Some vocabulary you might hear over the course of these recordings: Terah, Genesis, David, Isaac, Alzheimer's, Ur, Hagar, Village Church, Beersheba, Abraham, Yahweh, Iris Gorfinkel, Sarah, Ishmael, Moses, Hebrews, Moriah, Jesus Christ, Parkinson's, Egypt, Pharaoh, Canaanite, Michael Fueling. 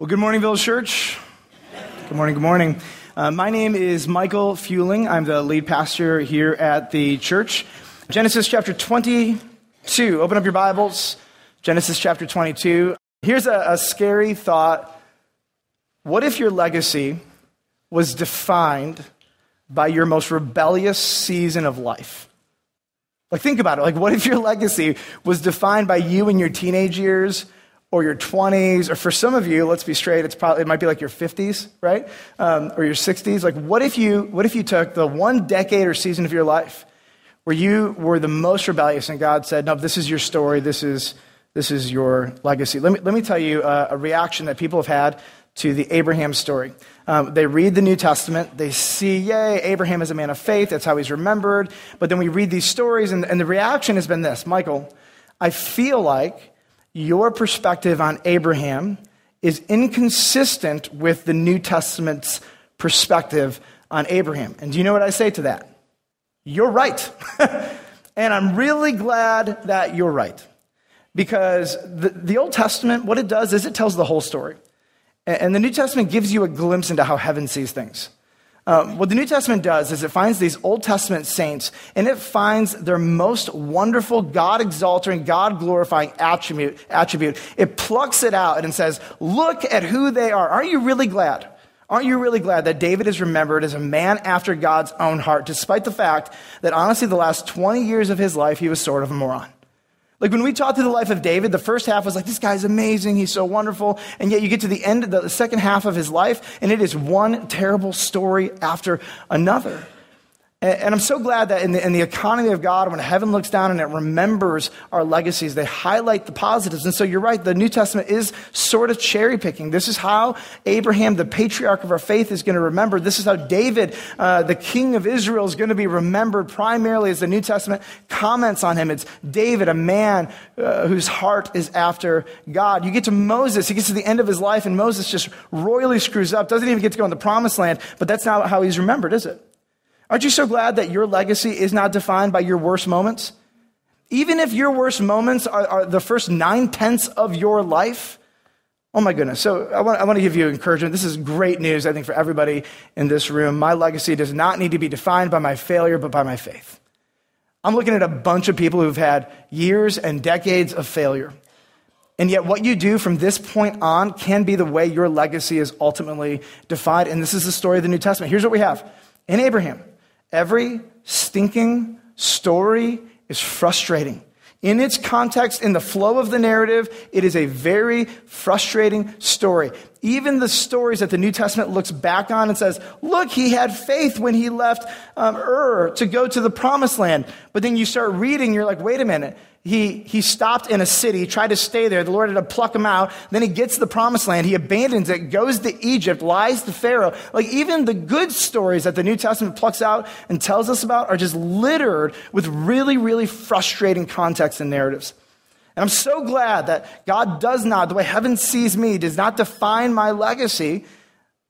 Well, good morning, Village Church. Good morning, good morning. My name is Michael Fueling. I'm the lead pastor here at the church. Genesis chapter 22. Open up your Bibles. Genesis chapter 22. Here's a scary thought. What if your legacy was defined by your most rebellious season of life? Like, think about it. Like, what if your legacy was defined by you in your teenage years, or your 20s, or for some of you, let's be straight, it might be like your 50s, right? Or your 60s. Like, what if you took the one decade or season of your life where you were the most rebellious, and God said, "No, this is your story. This is your legacy." Let me tell you a reaction that people have had to the Abraham story. They read the New Testament, they see, yay, Abraham is a man of faith. That's how he's remembered. But then we read these stories, and the reaction has been this: Michael, I feel like your perspective on Abraham is inconsistent with the New Testament's perspective on Abraham. And do you know what I say to that? You're right. And I'm really glad that you're right. Because the Old Testament, what it does is it tells the whole story. And the New Testament gives you a glimpse into how heaven sees things. What the New Testament does is it finds these Old Testament saints, and it finds their most wonderful, God-exalting, God-glorifying attribute. It plucks it out and says, look at who they are. Aren't you really glad? Aren't you really glad that David is remembered as a man after God's own heart, despite the fact that, honestly, the last 20 years of his life, he was sort of a moron? Like, when we taught through the life of David, the first half was like, this guy's amazing, he's so wonderful. And yet you get to the end of the second half of his life, and it is one terrible story after another. And I'm so glad that in the economy of God, when heaven looks down and it remembers our legacies, they highlight the positives. And so you're right, the New Testament is sort of cherry picking. This is how Abraham, the patriarch of our faith, is going to remember. This is how David, the king of Israel, is going to be remembered primarily, as the New Testament comments on him. It's David, a man whose heart is after God. You get to Moses. He gets to the end of his life, and Moses just royally screws up, doesn't even get to go in the promised land, but that's not how he's remembered, is it? Aren't you so glad that your legacy is not defined by your worst moments? Even if your worst moments are the first 9/10 of your life, oh my goodness. So I want to give you encouragement. This is great news, I think, for everybody in this room. My legacy does not need to be defined by my failure, but by my faith. I'm looking at a bunch of people who've had years and decades of failure. And yet what you do from this point on can be the way your legacy is ultimately defined. And this is the story of the New Testament. Here's what we have in Abraham. Every stinking story is frustrating. In its context, in the flow of the narrative, it is a very frustrating story. Even the stories that the New Testament looks back on and says, look, he had faith when he left Ur to go to the promised land. But then you start reading, you're like, wait a minute. He stopped in a city, tried to stay there. The Lord had to pluck him out. Then he gets to the promised land. He abandons it, goes to Egypt, lies to Pharaoh. Like, even the good stories that the New Testament plucks out and tells us about are just littered with really, really frustrating contexts and narratives. And I'm so glad that God does not, the way heaven sees me, does not define my legacy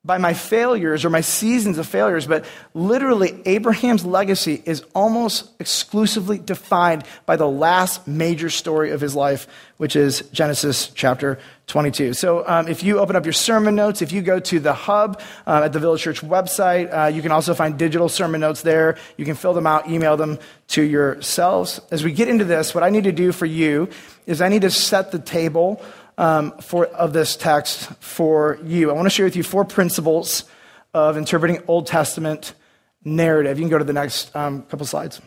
by my failures or my seasons of failures, but literally Abraham's legacy is almost exclusively defined by the last major story of his life, which is Genesis chapter 22. So if you open up your sermon notes, if you go to the hub at the Village Church website, you can also find digital sermon notes there. You can fill them out, email them to yourselves. As we get into this, what I need to do for you is I need to set the table of this text for you. I want to share with you four principles of interpreting Old Testament narrative. You can go to the next couple slides.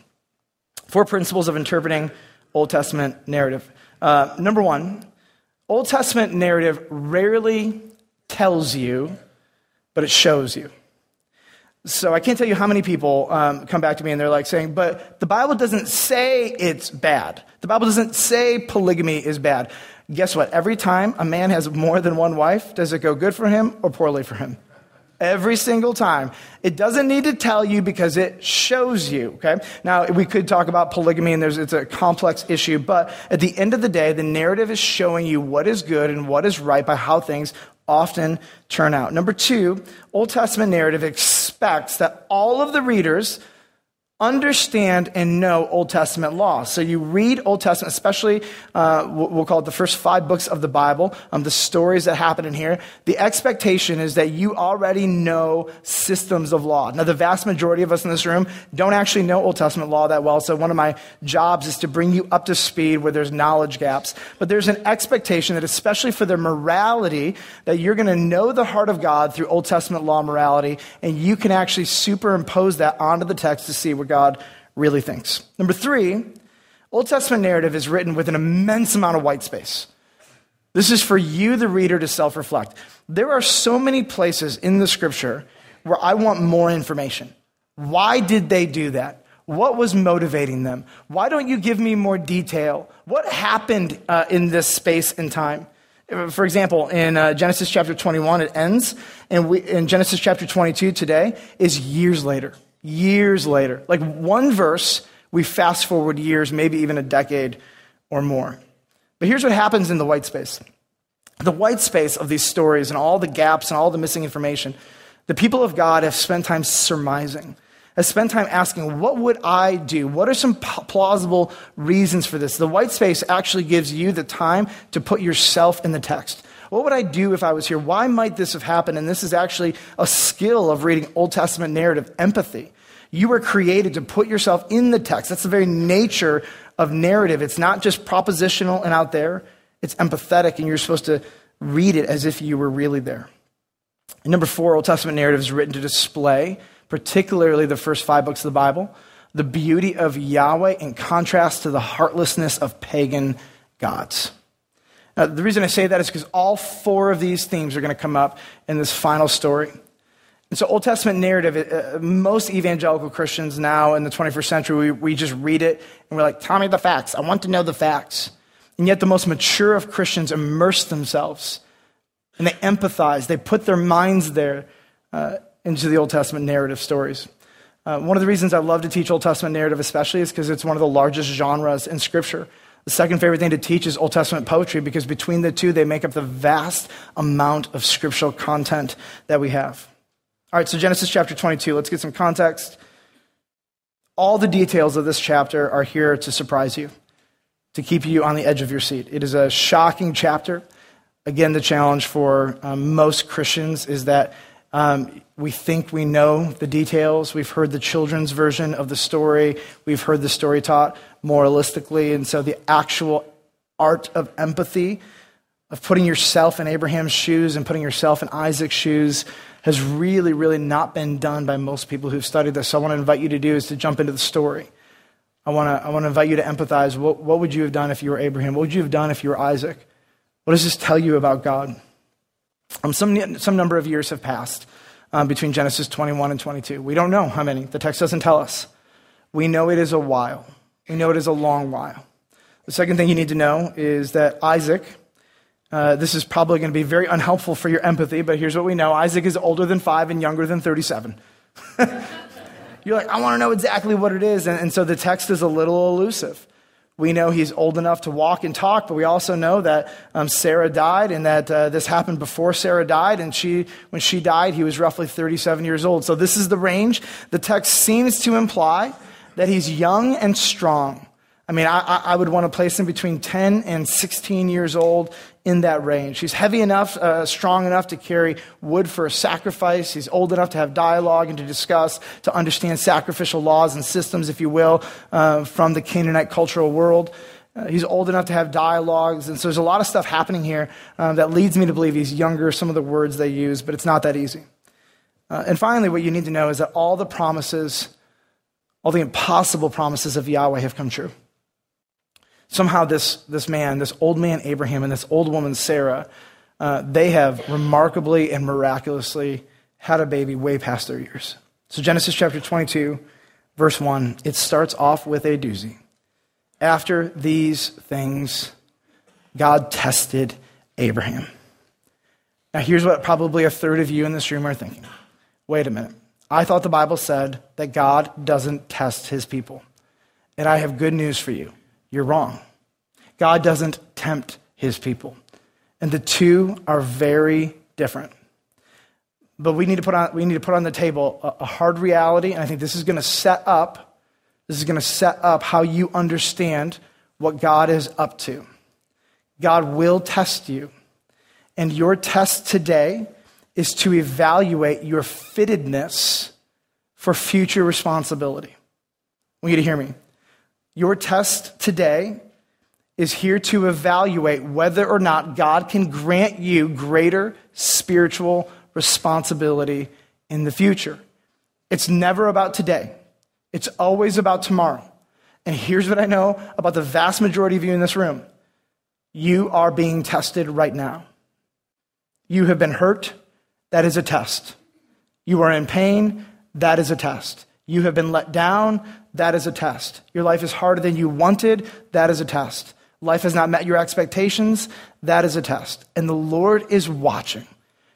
Four principles of interpreting Old Testament narrative. Number one, Old Testament narrative rarely tells you, but it shows you. So I can't tell you how many people come back to me and they're like saying, but the Bible doesn't say it's bad. The Bible doesn't say polygamy is bad. Guess what? Every time a man has more than one wife, does it go good for him or poorly for him? Every single time. It doesn't need to tell you because it shows you, okay? Now, we could talk about polygamy, and it's a complex issue, but at the end of the day, the narrative is showing you what is good and what is right by how things often turn out. Number two, Old Testament narrative expects that all of the readers understand and know Old Testament law. So you read Old Testament, especially, we'll call it the first 5 books of the Bible, the stories that happen in here. The expectation is that you already know systems of law. Now, the vast majority of us in this room don't actually know Old Testament law that well, so one of my jobs is to bring you up to speed where there's knowledge gaps. But there's an expectation that, especially for their morality, that you're going to know the heart of God through Old Testament law morality, and you can actually superimpose that onto the text to see where God really thinks. Number 3, Old Testament narrative is written with an immense amount of white space. This is for you, the reader, to self-reflect. There are so many places in the scripture where I want more information. Why did they do that? What was motivating them? Why don't you give me more detail? What happened in this space and time? For example, in Genesis chapter 21, it ends, and in Genesis chapter 22 today is years later. Years later. Like one verse, we fast forward years, maybe even a decade or more. But here's what happens in the white space. The white space of these stories and all the gaps and all the missing information, the people of God have spent time surmising, have spent time asking, what would I do? What are some plausible reasons for this? The white space actually gives you the time to put yourself in the text. What would I do if I was here? Why might this have happened? And this is actually a skill of reading Old Testament narrative, empathy. You were created to put yourself in the text. That's the very nature of narrative. It's not just propositional and out there. It's empathetic, and you're supposed to read it as if you were really there. And number 4, Old Testament narrative is written to display, particularly the first 5 books of the Bible, the beauty of Yahweh in contrast to the heartlessness of pagan gods. Now, the reason I say that is because all 4 of these themes are going to come up in this final story. And so Old Testament narrative, most evangelical Christians now in the 21st century, we just read it and we're like, tell me the facts. I want to know the facts. And yet the most mature of Christians immerse themselves and they empathize. They put their minds there into the Old Testament narrative stories. One of the reasons I love to teach Old Testament narrative especially is because it's one of the largest genres in Scripture. The second favorite thing to teach is Old Testament poetry, because between the two, they make up the vast amount of scriptural content that we have. All right, so Genesis chapter 22, let's get some context. All the details of this chapter are here to surprise you, to keep you on the edge of your seat. It is a shocking chapter. Again, the challenge for most Christians is that we think we know the details. We've heard the children's version of the story. We've heard the story taught moralistically. And so the actual art of empathy, of putting yourself in Abraham's shoes and putting yourself in Isaac's shoes, has really, really not been done by most people who've studied this. So I want to invite you to do is to jump into the story. I want to invite you to empathize. What would you have done if you were Abraham? What would you have done if you were Isaac? What does this tell you about God? Some number of years have passed between Genesis 21 and 22. We don't know how many. The text doesn't tell us. We know it is a while. We know it is a long while. The second thing you need to know is that Isaac, this is probably going to be very unhelpful for your empathy, but here's what we know. Isaac is older than 5 and younger than 37. You're like, I want to know exactly what it is. And so the text is a little elusive. We know he's old enough to walk and talk, but we also know that Sarah died, and that this happened before Sarah died, and when she died, he was roughly 37 years old. So this is the range. The text seems to imply that he's young and strong. I mean, I would want to place him between 10 and 16 years old in that range. He's heavy enough, strong enough to carry wood for a sacrifice. He's old enough to have dialogue and to discuss, to understand sacrificial laws and systems, if you will, from the Canaanite cultural world. He's old enough to have dialogues. And so there's a lot of stuff happening here that leads me to believe he's younger, some of the words they use, but it's not that easy. And finally, what you need to know is that all the promises, all the impossible promises of Yahweh have come true. Somehow this man, this old man Abraham and this old woman Sarah, they have remarkably and miraculously had a baby way past their years. So Genesis chapter 22, verse 1, it starts off with a doozy. After these things, God tested Abraham. Now here's what probably a third of you in this room are thinking. Wait a minute. I thought the Bible said that God doesn't test his people. And I have good news for you. You're wrong. God doesn't tempt his people. And the two are very different. But we need to put on the table a hard reality, and I think this is going to set up This is going to set up how you understand what God is up to. God will test you. And your test today is to evaluate your fittedness for future responsibility. I want you to hear me. Your test today is here to evaluate whether or not God can grant you greater spiritual responsibility in the future. It's never about today. It's always about tomorrow. And here's what I know about the vast majority of you in this room. You are being tested right now. You have been hurt. That is a test. You are in pain. That is a test. You have been let down. That is a test. Your life is harder than you wanted. That is a test. Life has not met your expectations. That is a test. And the Lord is watching.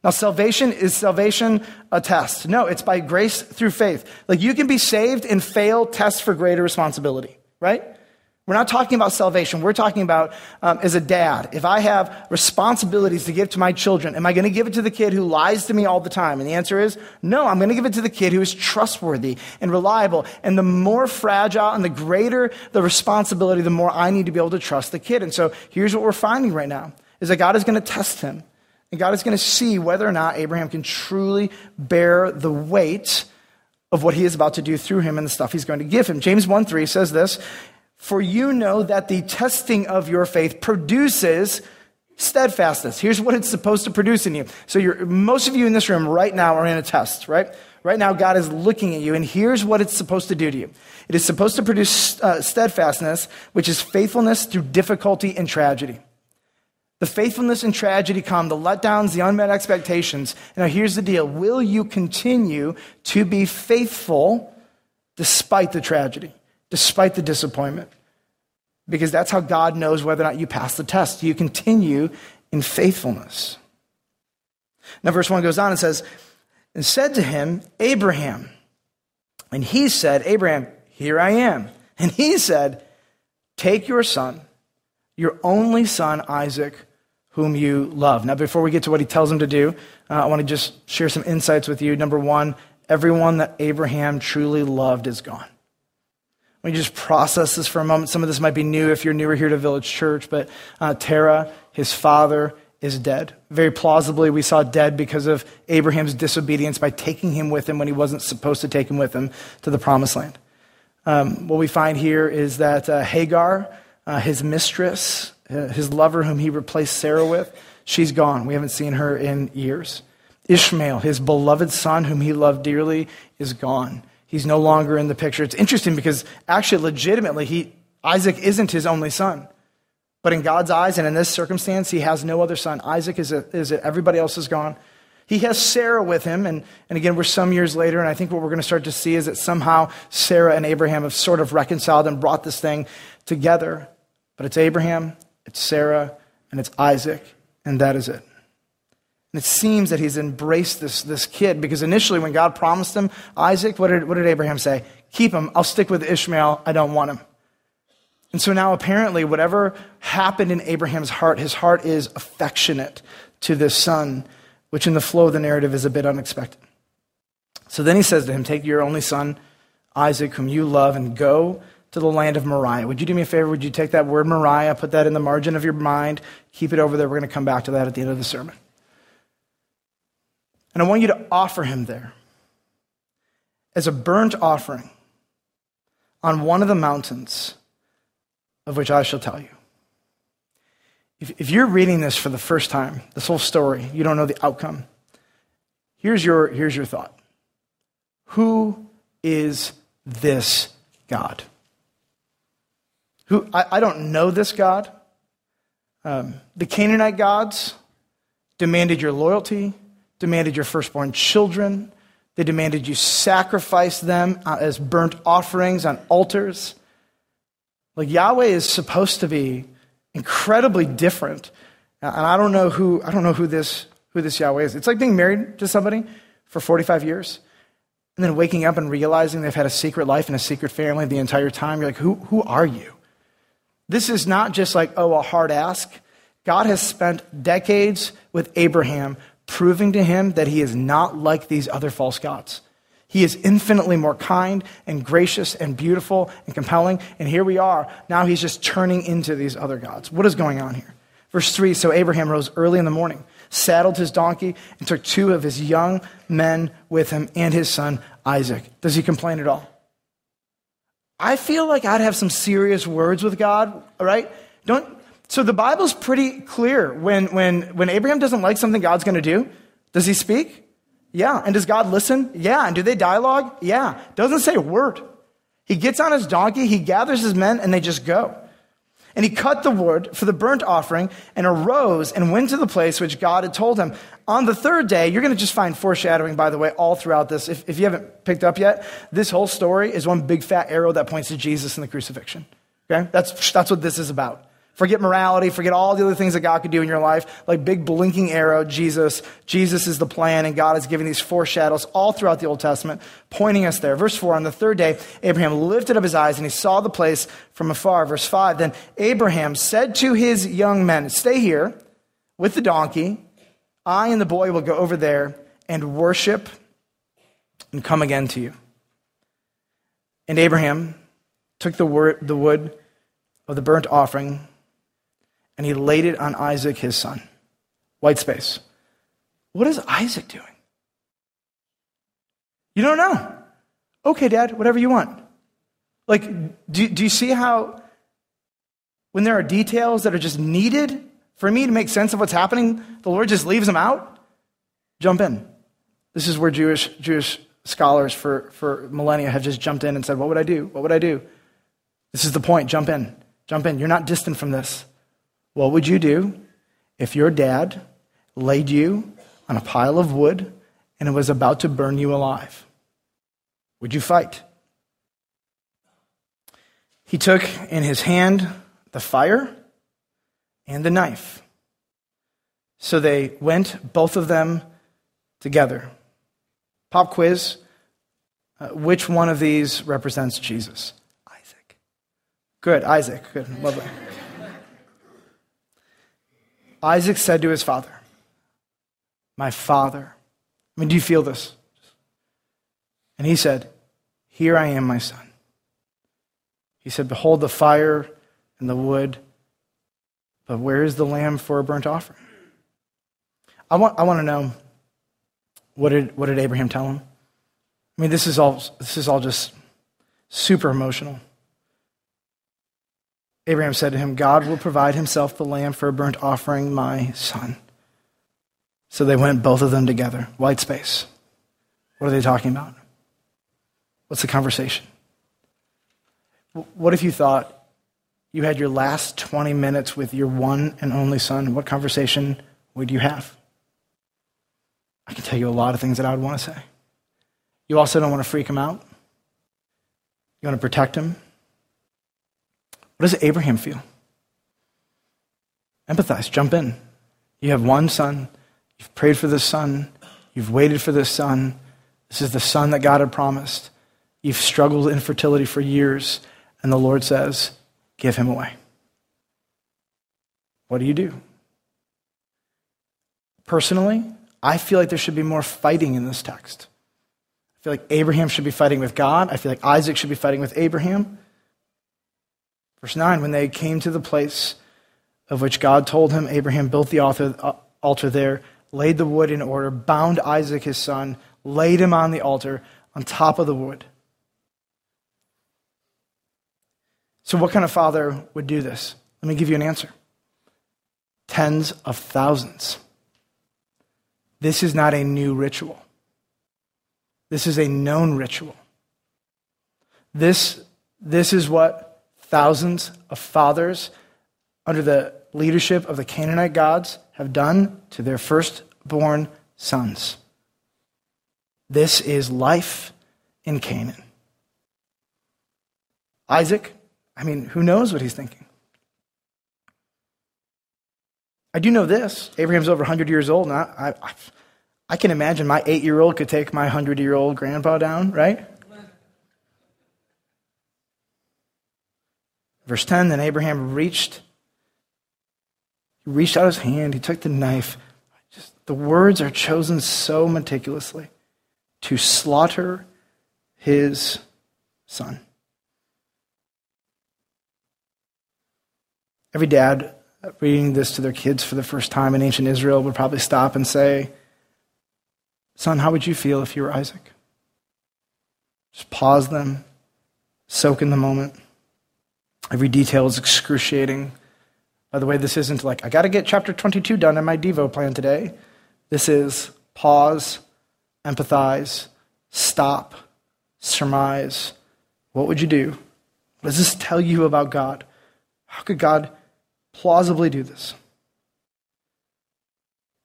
Now, is salvation a test? No, it's by grace through faith. Like, you can be saved and fail tests for greater responsibility, right? We're not talking about salvation. We're talking about as a dad, if I have responsibilities to give to my children, am I going to give it to the kid who lies to me all the time? And the answer is no, I'm going to give it to the kid who is trustworthy and reliable. And the more fragile and the greater the responsibility, the more I need to be able to trust the kid. And so here's what we're finding right now is that God is going to test him. And God is going to see whether or not Abraham can truly bear the weight of what he is about to do through him and the stuff he's going to give him. James 1:3 says this, "For you know that the testing of your faith produces steadfastness." Here's what it's supposed to produce in you. So most of you in this room right now are in a test, right? Right now God is looking at you, and here's what it's supposed to do to you. It is supposed to produce steadfastness, which is faithfulness through difficulty and tragedy. The faithfulness and tragedy come, the letdowns, the unmet expectations. Now here's the deal. Will you continue to be faithful despite the tragedy, despite the disappointment? Because that's how God knows whether or not you pass the test. You continue in faithfulness. Now verse 1 goes on and says, "And said to him, Abraham. And he said, Abraham, here I am. And he said, take your son, your only son, Isaac, whom you love." Now, before we get to what he tells him to do, I want to just share some insights with you. Number one, everyone that Abraham truly loved is gone. Let me just process this for a moment. Some of this might be new if you're newer here to Village Church, but Terah, his father, is dead. Very plausibly, we saw dead because of Abraham's disobedience by taking him with him when he wasn't supposed to take him with him to the promised land. What we find here is that Hagar, his mistress, his lover whom he replaced Sarah with, she's gone. We haven't seen her in years. Ishmael, his beloved son whom he loved dearly, is gone. He's no longer in the picture. It's interesting because actually, legitimately, Isaac isn't his only son. But in God's eyes and in this circumstance, he has no other son. Isaac is it. Everybody else is gone. He has Sarah with him, and again, we're some years later, and I think what we're going to start to see is that somehow Sarah and Abraham have sort of reconciled and brought this thing together. But it's Abraham, it's Sarah, and it's Isaac, and that is it. And it seems that he's embraced this kid, because initially when God promised him Isaac, what did Abraham say? Keep him, I'll stick with Ishmael, I don't want him. And so now apparently whatever happened in Abraham's heart, his heart is affectionate to this son, which in the flow of the narrative is a bit unexpected. So then he says to him, take your only son, Isaac, whom you love, and go to the land of Moriah. Would you do me a favor? Would you take that word Moriah, put that in the margin of your mind, keep it over there. We're going to come back to that at the end of the sermon. And I want you to offer him there as a burnt offering on one of the mountains of which I shall tell you. If you're reading this for the first time, this whole story, you don't know the outcome. Here's your thought. Who is this God? I don't know this God. The Canaanite gods demanded your loyalty, demanded your firstborn children. They demanded you sacrifice them as burnt offerings on altars. Like, Yahweh is supposed to be incredibly different, and I don't know who this Yahweh is. It's like being married to somebody for 45 years. And then waking up and realizing they've had a secret life and a secret family the entire time. You're like, who are you? This is not just like, a hard ask. God has spent decades with Abraham proving to him that he is not like these other false gods. He is infinitely more kind and gracious and beautiful and compelling. And here we are. Now he's just turning into these other gods. What is going on here? Verse 3, so Abraham rose early in the morning, saddled his donkey, and took 2 of his young men with him and his son Isaac. Does he complain at all? I feel like I'd have some serious words with God, right? So the Bible's pretty clear. When Abraham doesn't like something God's going to do, does he speak? Yeah. And does God listen? Yeah. And do they dialogue? Yeah. Doesn't say a word. He gets on his donkey, he gathers his men, and they just go. And he cut the wood for the burnt offering and arose and went to the place which God had told him. On the third day, you're going to just find foreshadowing, by the way, all throughout this. If you haven't picked up yet, this whole story is one big fat arrow that points to Jesus and the crucifixion. Okay? That's what this is about. Forget morality, forget all the other things that God could do in your life, like big blinking arrow, Jesus. Jesus is the plan, and God has given these foreshadows all throughout the Old Testament, pointing us there. Verse 4, on the third day, Abraham lifted up his eyes, and he saw the place from afar. Verse 5, then Abraham said to his young men, stay here with the donkey. I and the boy will go over there and worship and come again to you. And Abraham took the wood of the burnt offering, and he laid it on Isaac, his son. White space. What is Isaac doing? You don't know. Okay, Dad, whatever you want. Like, do you see how when there are details that are just needed for me to make sense of what's happening, the Lord just leaves them out? Jump in. This is where Jewish scholars for millennia have just jumped in and said, what would I do? What would I do? This is the point. Jump in. Jump in. You're not distant from this. What would you do if your dad laid you on a pile of wood and it was about to burn you alive? Would you fight? He took in his hand the fire and the knife. So they went, both of them, together. Pop quiz, which one of these represents Jesus? Isaac. Good, Isaac. Good, lovely. Isaac said to his father, my father. I mean, do you feel this? And he said, here I am, my son. He said, behold the fire and the wood, but where is the lamb for a burnt offering? I want to know, what did Abraham tell him? I mean, this is all just super emotional. Abraham said to him, God will provide himself the lamb for a burnt offering, my son. So they went, both of them, together. White space. What are they talking about? What's the conversation? What if you thought you had your last 20 minutes with your one and only son? What conversation would you have? I can tell you a lot of things that I would want to say. You also don't want to freak him out. You want to protect him. What does Abraham feel? Empathize, jump in. You have one son, you've prayed for this son, you've waited for this son, this is the son that God had promised, you've struggled with infertility for years, and the Lord says, give him away. What do? Personally, I feel like there should be more fighting in this text. I feel like Abraham should be fighting with God, I feel like Isaac should be fighting with Abraham. Verse 9, when they came to the place of which God told him, Abraham built the altar there, laid the wood in order, bound Isaac his son, laid him on the altar on top of the wood. So what kind of father would do this? Let me give you an answer. Tens of thousands. This is not a new ritual. This is a known ritual. This is what thousands of fathers under the leadership of the Canaanite gods have done to their firstborn sons. This is life in Canaan. Isaac, I mean, who knows what he's thinking? I do know this. Abraham's over 100 years old, and I can imagine my 8-year-old could take my 100-year-old grandpa down, right? Verse 10, then Abraham reached out his hand, he took the knife. The words are chosen so meticulously. To slaughter his son. Every dad reading this to their kids for the first time in ancient Israel would probably stop and say, "Son, how would you feel if you were Isaac?" Just pause them, soak in the moment. Every detail is excruciating. By the way, this isn't like, I got to get chapter 22 done in my Devo plan today. This is pause, empathize, stop, surmise. What would you do? What does this tell you about God? How could God plausibly do this?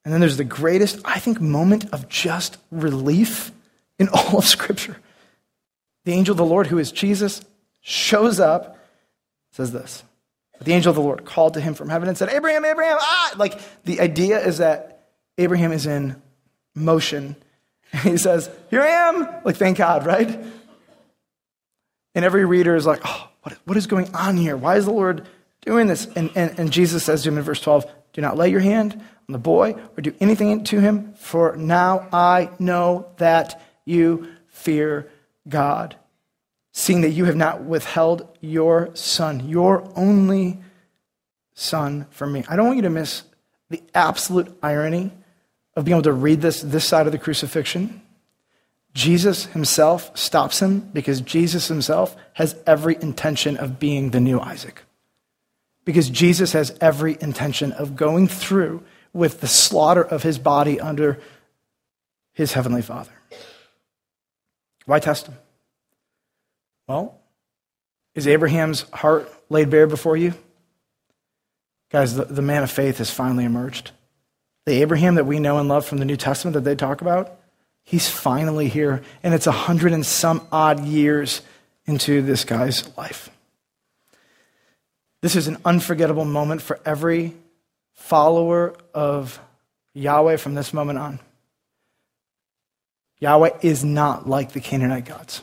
And then there's the greatest, I think, moment of just relief in all of Scripture. The angel of the Lord, who is Jesus, shows up, says this. The angel of the Lord called to him from heaven and said, "Abraham, Abraham, ah!" Like, the idea is that Abraham is in motion. And he says, "Here I am." Like, thank God, right? And every reader is like, oh, what is going on here? Why is the Lord doing this? And Jesus says to him in verse 12, "Do not lay your hand on the boy or do anything to him, for now I know that you fear God, seeing that you have not withheld your son, your only son, from me." I don't want you to miss the absolute irony of being able to read this side of the crucifixion. Jesus himself stops him because Jesus himself has every intention of being the new Isaac. Because Jesus has every intention of going through with the slaughter of his body under his heavenly Father. Why test him? Well, is Abraham's heart laid bare before you? Guys, the man of faith has finally emerged. The Abraham that we know and love from the New Testament that they talk about, he's finally here, and it's 100 and some odd years into this guy's life. This is an unforgettable moment for every follower of Yahweh from this moment on. Yahweh is not like the Canaanite gods.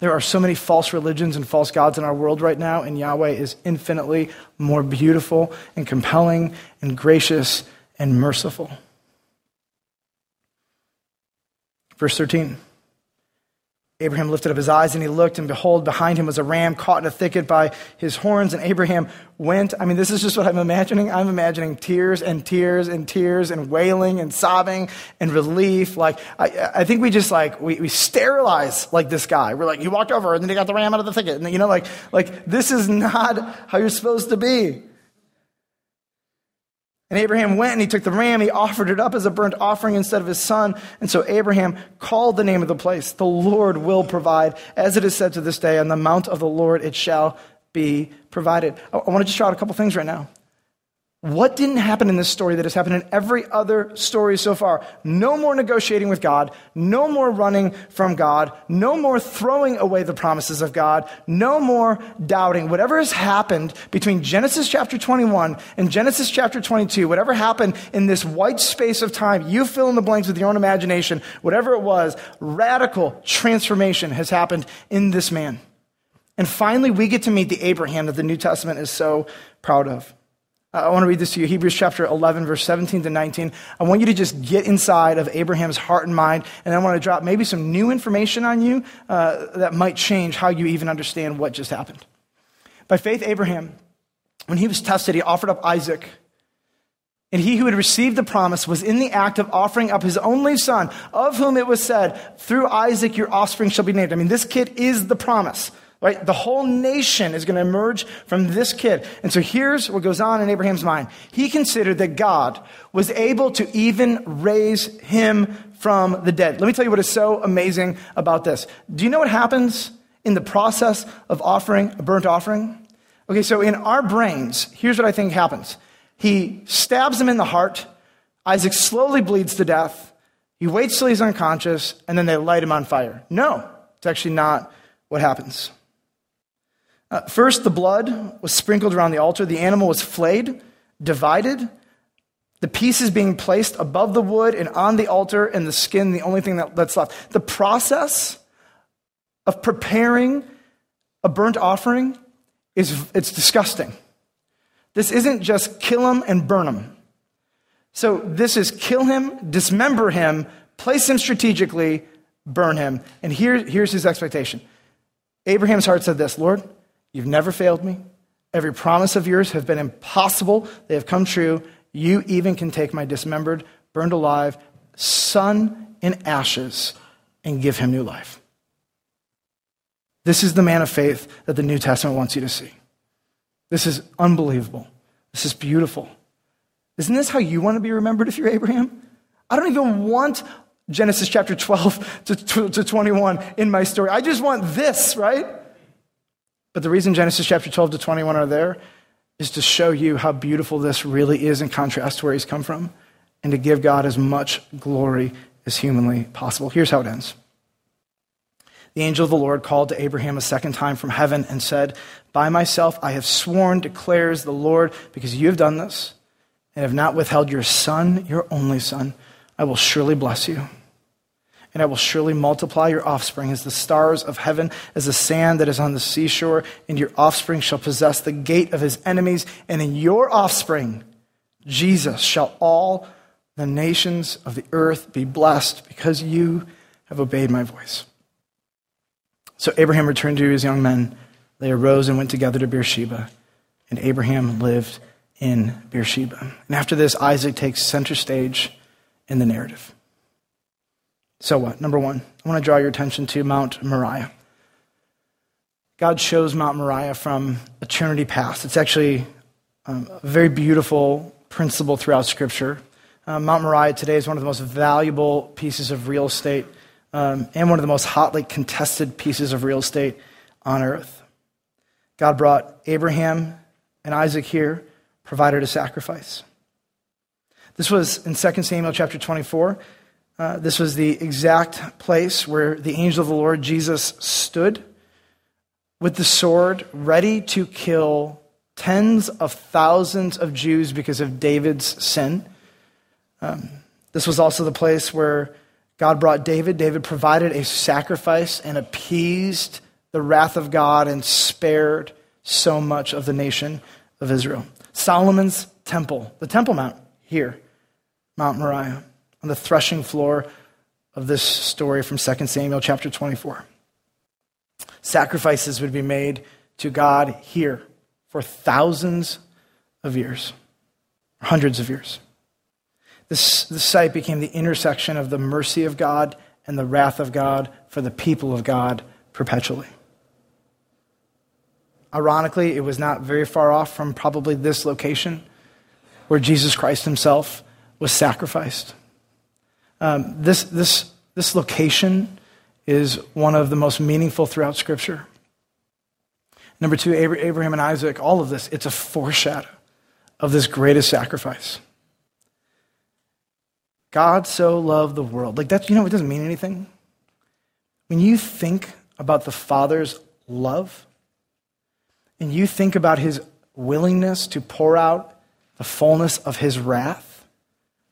There are so many false religions and false gods in our world right now, and Yahweh is infinitely more beautiful and compelling and gracious and merciful. Verse 13, Abraham lifted up his eyes and he looked, and behold, behind him was a ram caught in a thicket by his horns, and Abraham went. I mean, this is just what I'm imagining. I'm imagining tears and tears and tears and wailing and sobbing and relief. Like, I think we just like, we sterilize like this guy. We're like, he walked over and then he got the ram out of the thicket. And you know, like this is not how you're supposed to be. And Abraham went and he took the ram, he offered it up as a burnt offering instead of his son. And so Abraham called the name of the place, "The Lord will provide." As it is said to this day, "On the mount of the Lord it shall be provided." I want to just shout out a couple things right now. What didn't happen in this story that has happened in every other story so far? No more negotiating with God. No more running from God. No more throwing away the promises of God. No more doubting. Whatever has happened between Genesis chapter 21 and Genesis chapter 22, whatever happened in this white space of time, you fill in the blanks with your own imagination, whatever it was, radical transformation has happened in this man. And finally, we get to meet the Abraham that the New Testament is so proud of. I want to read this to you, Hebrews chapter 11, verse 17 to 19. I want you to just get inside of Abraham's heart and mind, and I want to drop maybe some new information on you that might change how you even understand what just happened. By faith, Abraham, when he was tested, he offered up Isaac. And he who had received the promise was in the act of offering up his only son, of whom it was said, "Through Isaac your offspring shall be named." I mean, this kid is the promise. Right? The whole nation is going to emerge from this kid. And so here's what goes on in Abraham's mind. He considered that God was able to even raise him from the dead. Let me tell you what is so amazing about this. Do you know what happens in the process of offering a burnt offering? Okay, so in our brains, here's what I think happens. He stabs him in the heart. Isaac slowly bleeds to death. He waits till he's unconscious, and then they light him on fire. No, it's actually not what happens. First, the blood was sprinkled around the altar. The animal was flayed, divided. The pieces being placed above the wood and on the altar, and the skin, the only thing that's left. The process of preparing a burnt offering it's disgusting. This isn't just kill him and burn him. So this is kill him, dismember him, place him strategically, burn him. And here's his expectation. Abraham's heart said this, Lord, you've never failed me. Every promise of yours have been impossible. They have come true. You even can take my dismembered, burned alive son in ashes and give him new life. This is the man of faith that the New Testament wants you to see. This is unbelievable. This is beautiful. Isn't this how you want to be remembered if you're Abraham? I don't even want Genesis chapter 12 to 21 in my story. I just want this, right? But the reason Genesis chapter 12 to 21 are there is to show you how beautiful this really is in contrast to where he's come from and to give God as much glory as humanly possible. Here's how it ends. The angel of the Lord called to Abraham a second time from heaven and said, by myself I have sworn, declares the Lord, because you have done this and have not withheld your son, your only son, I will surely bless you, and I will surely multiply your offspring as the stars of heaven, as the sand that is on the seashore, and your offspring shall possess the gate of his enemies, and in your offspring, Jesus, shall all the nations of the earth be blessed, because you have obeyed my voice. So Abraham returned to his young men. They arose and went together to Beersheba, and Abraham lived in Beersheba. And after this, Isaac takes center stage in the narrative. So what? Number one, I want to draw your attention to Mount Moriah. God shows Mount Moriah from eternity past. It's actually a very beautiful principle throughout Scripture. Mount Moriah today is one of the most valuable pieces of real estate and one of the most hotly contested pieces of real estate on earth. God brought Abraham and Isaac here, provided a sacrifice. This was in 2 Samuel chapter 24. This was the exact place where the angel of the Lord Jesus stood with the sword ready to kill tens of thousands of Jews because of David's sin. This was also the place where God brought David. David provided a sacrifice and appeased the wrath of God and spared so much of the nation of Israel. Solomon's temple, the Temple Mount here. Mount Moriah, on the threshing floor of this story from 2 Samuel chapter 24. Sacrifices would be made to God here for thousands of years, hundreds of years. This site became the intersection of the mercy of God and the wrath of God for the people of God perpetually. Ironically, it was not very far off from probably this location where Jesus Christ himself was sacrificed. This location is one of the most meaningful throughout Scripture. Number two, Abraham and Isaac, all of this, it's a foreshadow of this greatest sacrifice. God so loved the world. Like that, it doesn't mean anything. When you think about the Father's love, and you think about his willingness to pour out the fullness of his wrath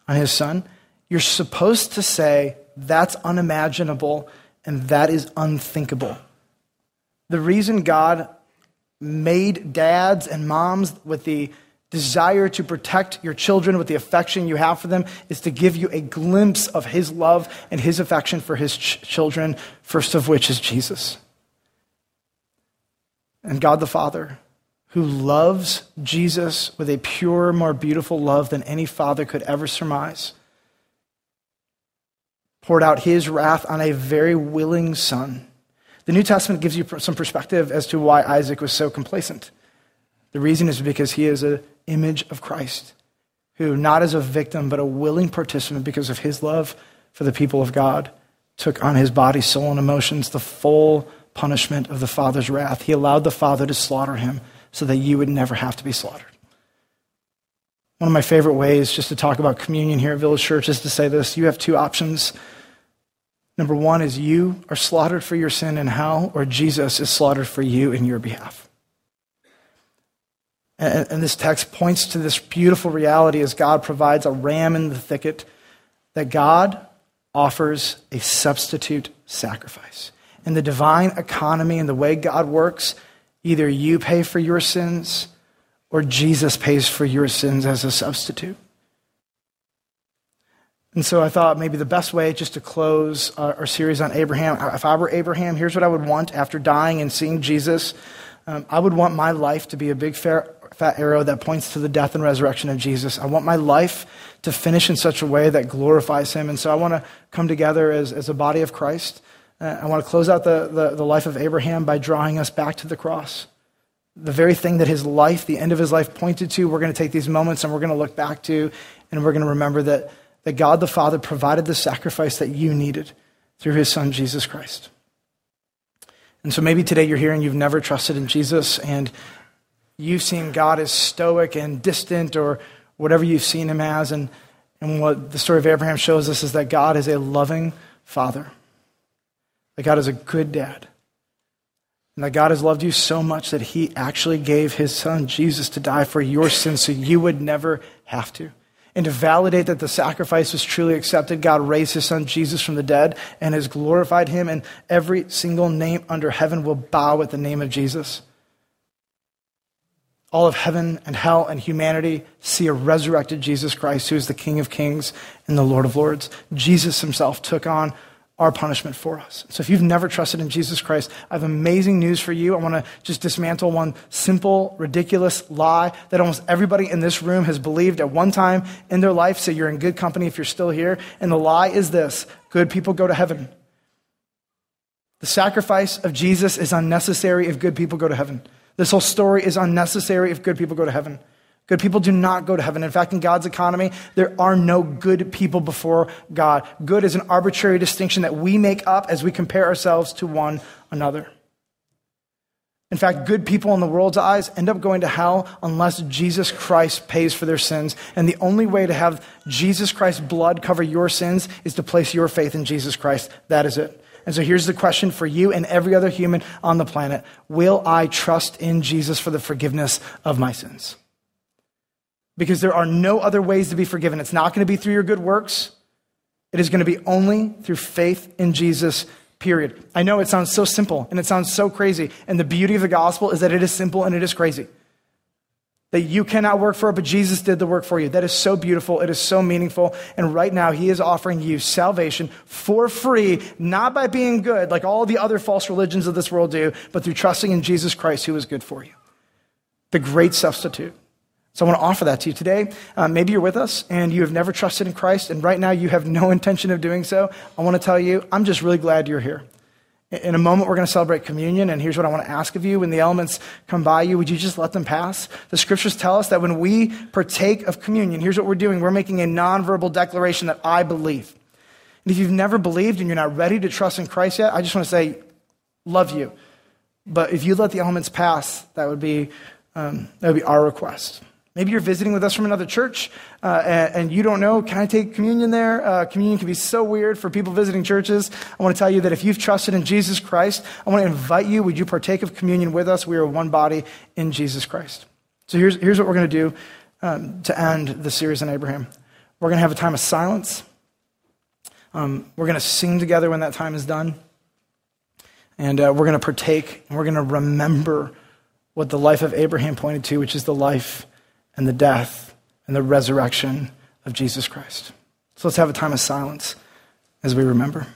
on his son, you're supposed to say, that's unimaginable and that is unthinkable. The reason God made dads and moms with the desire to protect your children, with the affection you have for them, is to give you a glimpse of his love and his affection for his children, first of which is Jesus. And God the Father, who loves Jesus with a purer, more beautiful love than any father could ever surmise, poured out his wrath on a very willing son. The New Testament gives you some perspective as to why Isaac was so complacent. The reason is because he is an image of Christ, who, not as a victim, but a willing participant because of his love for the people of God, took on his body, soul, and emotions the full punishment of the Father's wrath. He allowed the Father to slaughter him so that you would never have to be slaughtered. One of my favorite ways just to talk about communion here at Village Church is to say this. You have two options. Number one is you are slaughtered for your sin in hell, or Jesus is slaughtered for you in your behalf. And this text points to this beautiful reality as God provides a ram in the thicket, that God offers a substitute sacrifice. In the divine economy and the way God works, either you pay for your sins or Jesus pays for your sins as a substitute. And so I thought maybe the best way just to close our series on Abraham, if I were Abraham, here's what I would want after dying and seeing Jesus. I would want my life to be a big fat arrow that points to the death and resurrection of Jesus. I want my life to finish in such a way that glorifies him. And so I want to come together as a body of Christ. I want to close out the life of Abraham by drawing us back to the cross. The very thing that his life, the end of his life pointed to, we're going to take these moments and we're going to look back to, and we're going to remember that God the Father provided the sacrifice that you needed through his son, Jesus Christ. And so maybe today you're here and you've never trusted in Jesus, and you've seen God as stoic and distant or whatever you've seen him as. And what the story of Abraham shows us is that God is a loving father, that God is a good dad, and that God has loved you so much that he actually gave his son Jesus to die for your sins so you would never have to. And to validate that the sacrifice was truly accepted, God raised his son Jesus from the dead and has glorified him, and every single name under heaven will bow at the name of Jesus. All of heaven and hell and humanity see a resurrected Jesus Christ, who is the King of Kings and the Lord of Lords. Jesus himself took on our punishment for us. So if you've never trusted in Jesus Christ, I have amazing news for you. I want to just dismantle one simple, ridiculous lie that almost everybody in this room has believed at one time in their life, so you're in good company if you're still here. And the lie is this: good people go to heaven. The sacrifice of Jesus is unnecessary if good people go to heaven. This whole story is unnecessary if good people go to heaven. Good people do not go to heaven. In fact, in God's economy, there are no good people before God. Good is an arbitrary distinction that we make up as we compare ourselves to one another. In fact, good people in the world's eyes end up going to hell unless Jesus Christ pays for their sins. And the only way to have Jesus Christ's blood cover your sins is to place your faith in Jesus Christ. That is it. And so here's the question for you and every other human on the planet: will I trust in Jesus for the forgiveness of my sins? Because there are no other ways to be forgiven. It's not going to be through your good works. It is going to be only through faith in Jesus, period. I know it sounds so simple and it sounds so crazy. And the beauty of the gospel is that it is simple and it is crazy. That you cannot work for it, but Jesus did the work for you. That is so beautiful. It is so meaningful. And right now, he is offering you salvation for free, not by being good like all the other false religions of this world do, but through trusting in Jesus Christ, who is good for you. The great substitute. So I want to offer that to you today. Maybe you're with us and you have never trusted in Christ, and right now you have no intention of doing so. I want to tell you, I'm just really glad you're here. In a moment, we're going to celebrate communion, and here's what I want to ask of you. When the elements come by you, would you just let them pass? The scriptures tell us that when we partake of communion, here's what we're doing. We're making a nonverbal declaration that I believe. And if you've never believed and you're not ready to trust in Christ yet, I just want to say, love you. But if you let the elements pass, that would be our request. Maybe you're visiting with us from another church and you don't know, can I take communion there? Communion can be so weird for people visiting churches. I want to tell you that if you've trusted in Jesus Christ, I want to invite you, would you partake of communion with us? We are one body in Jesus Christ. So here's what we're going to do to end the series on Abraham. We're going to have a time of silence. We're going to sing together when that time is done. And we're going to partake, and we're going to remember what the life of Abraham pointed to, which is the life and the death and the resurrection of Jesus Christ. So let's have a time of silence as we remember.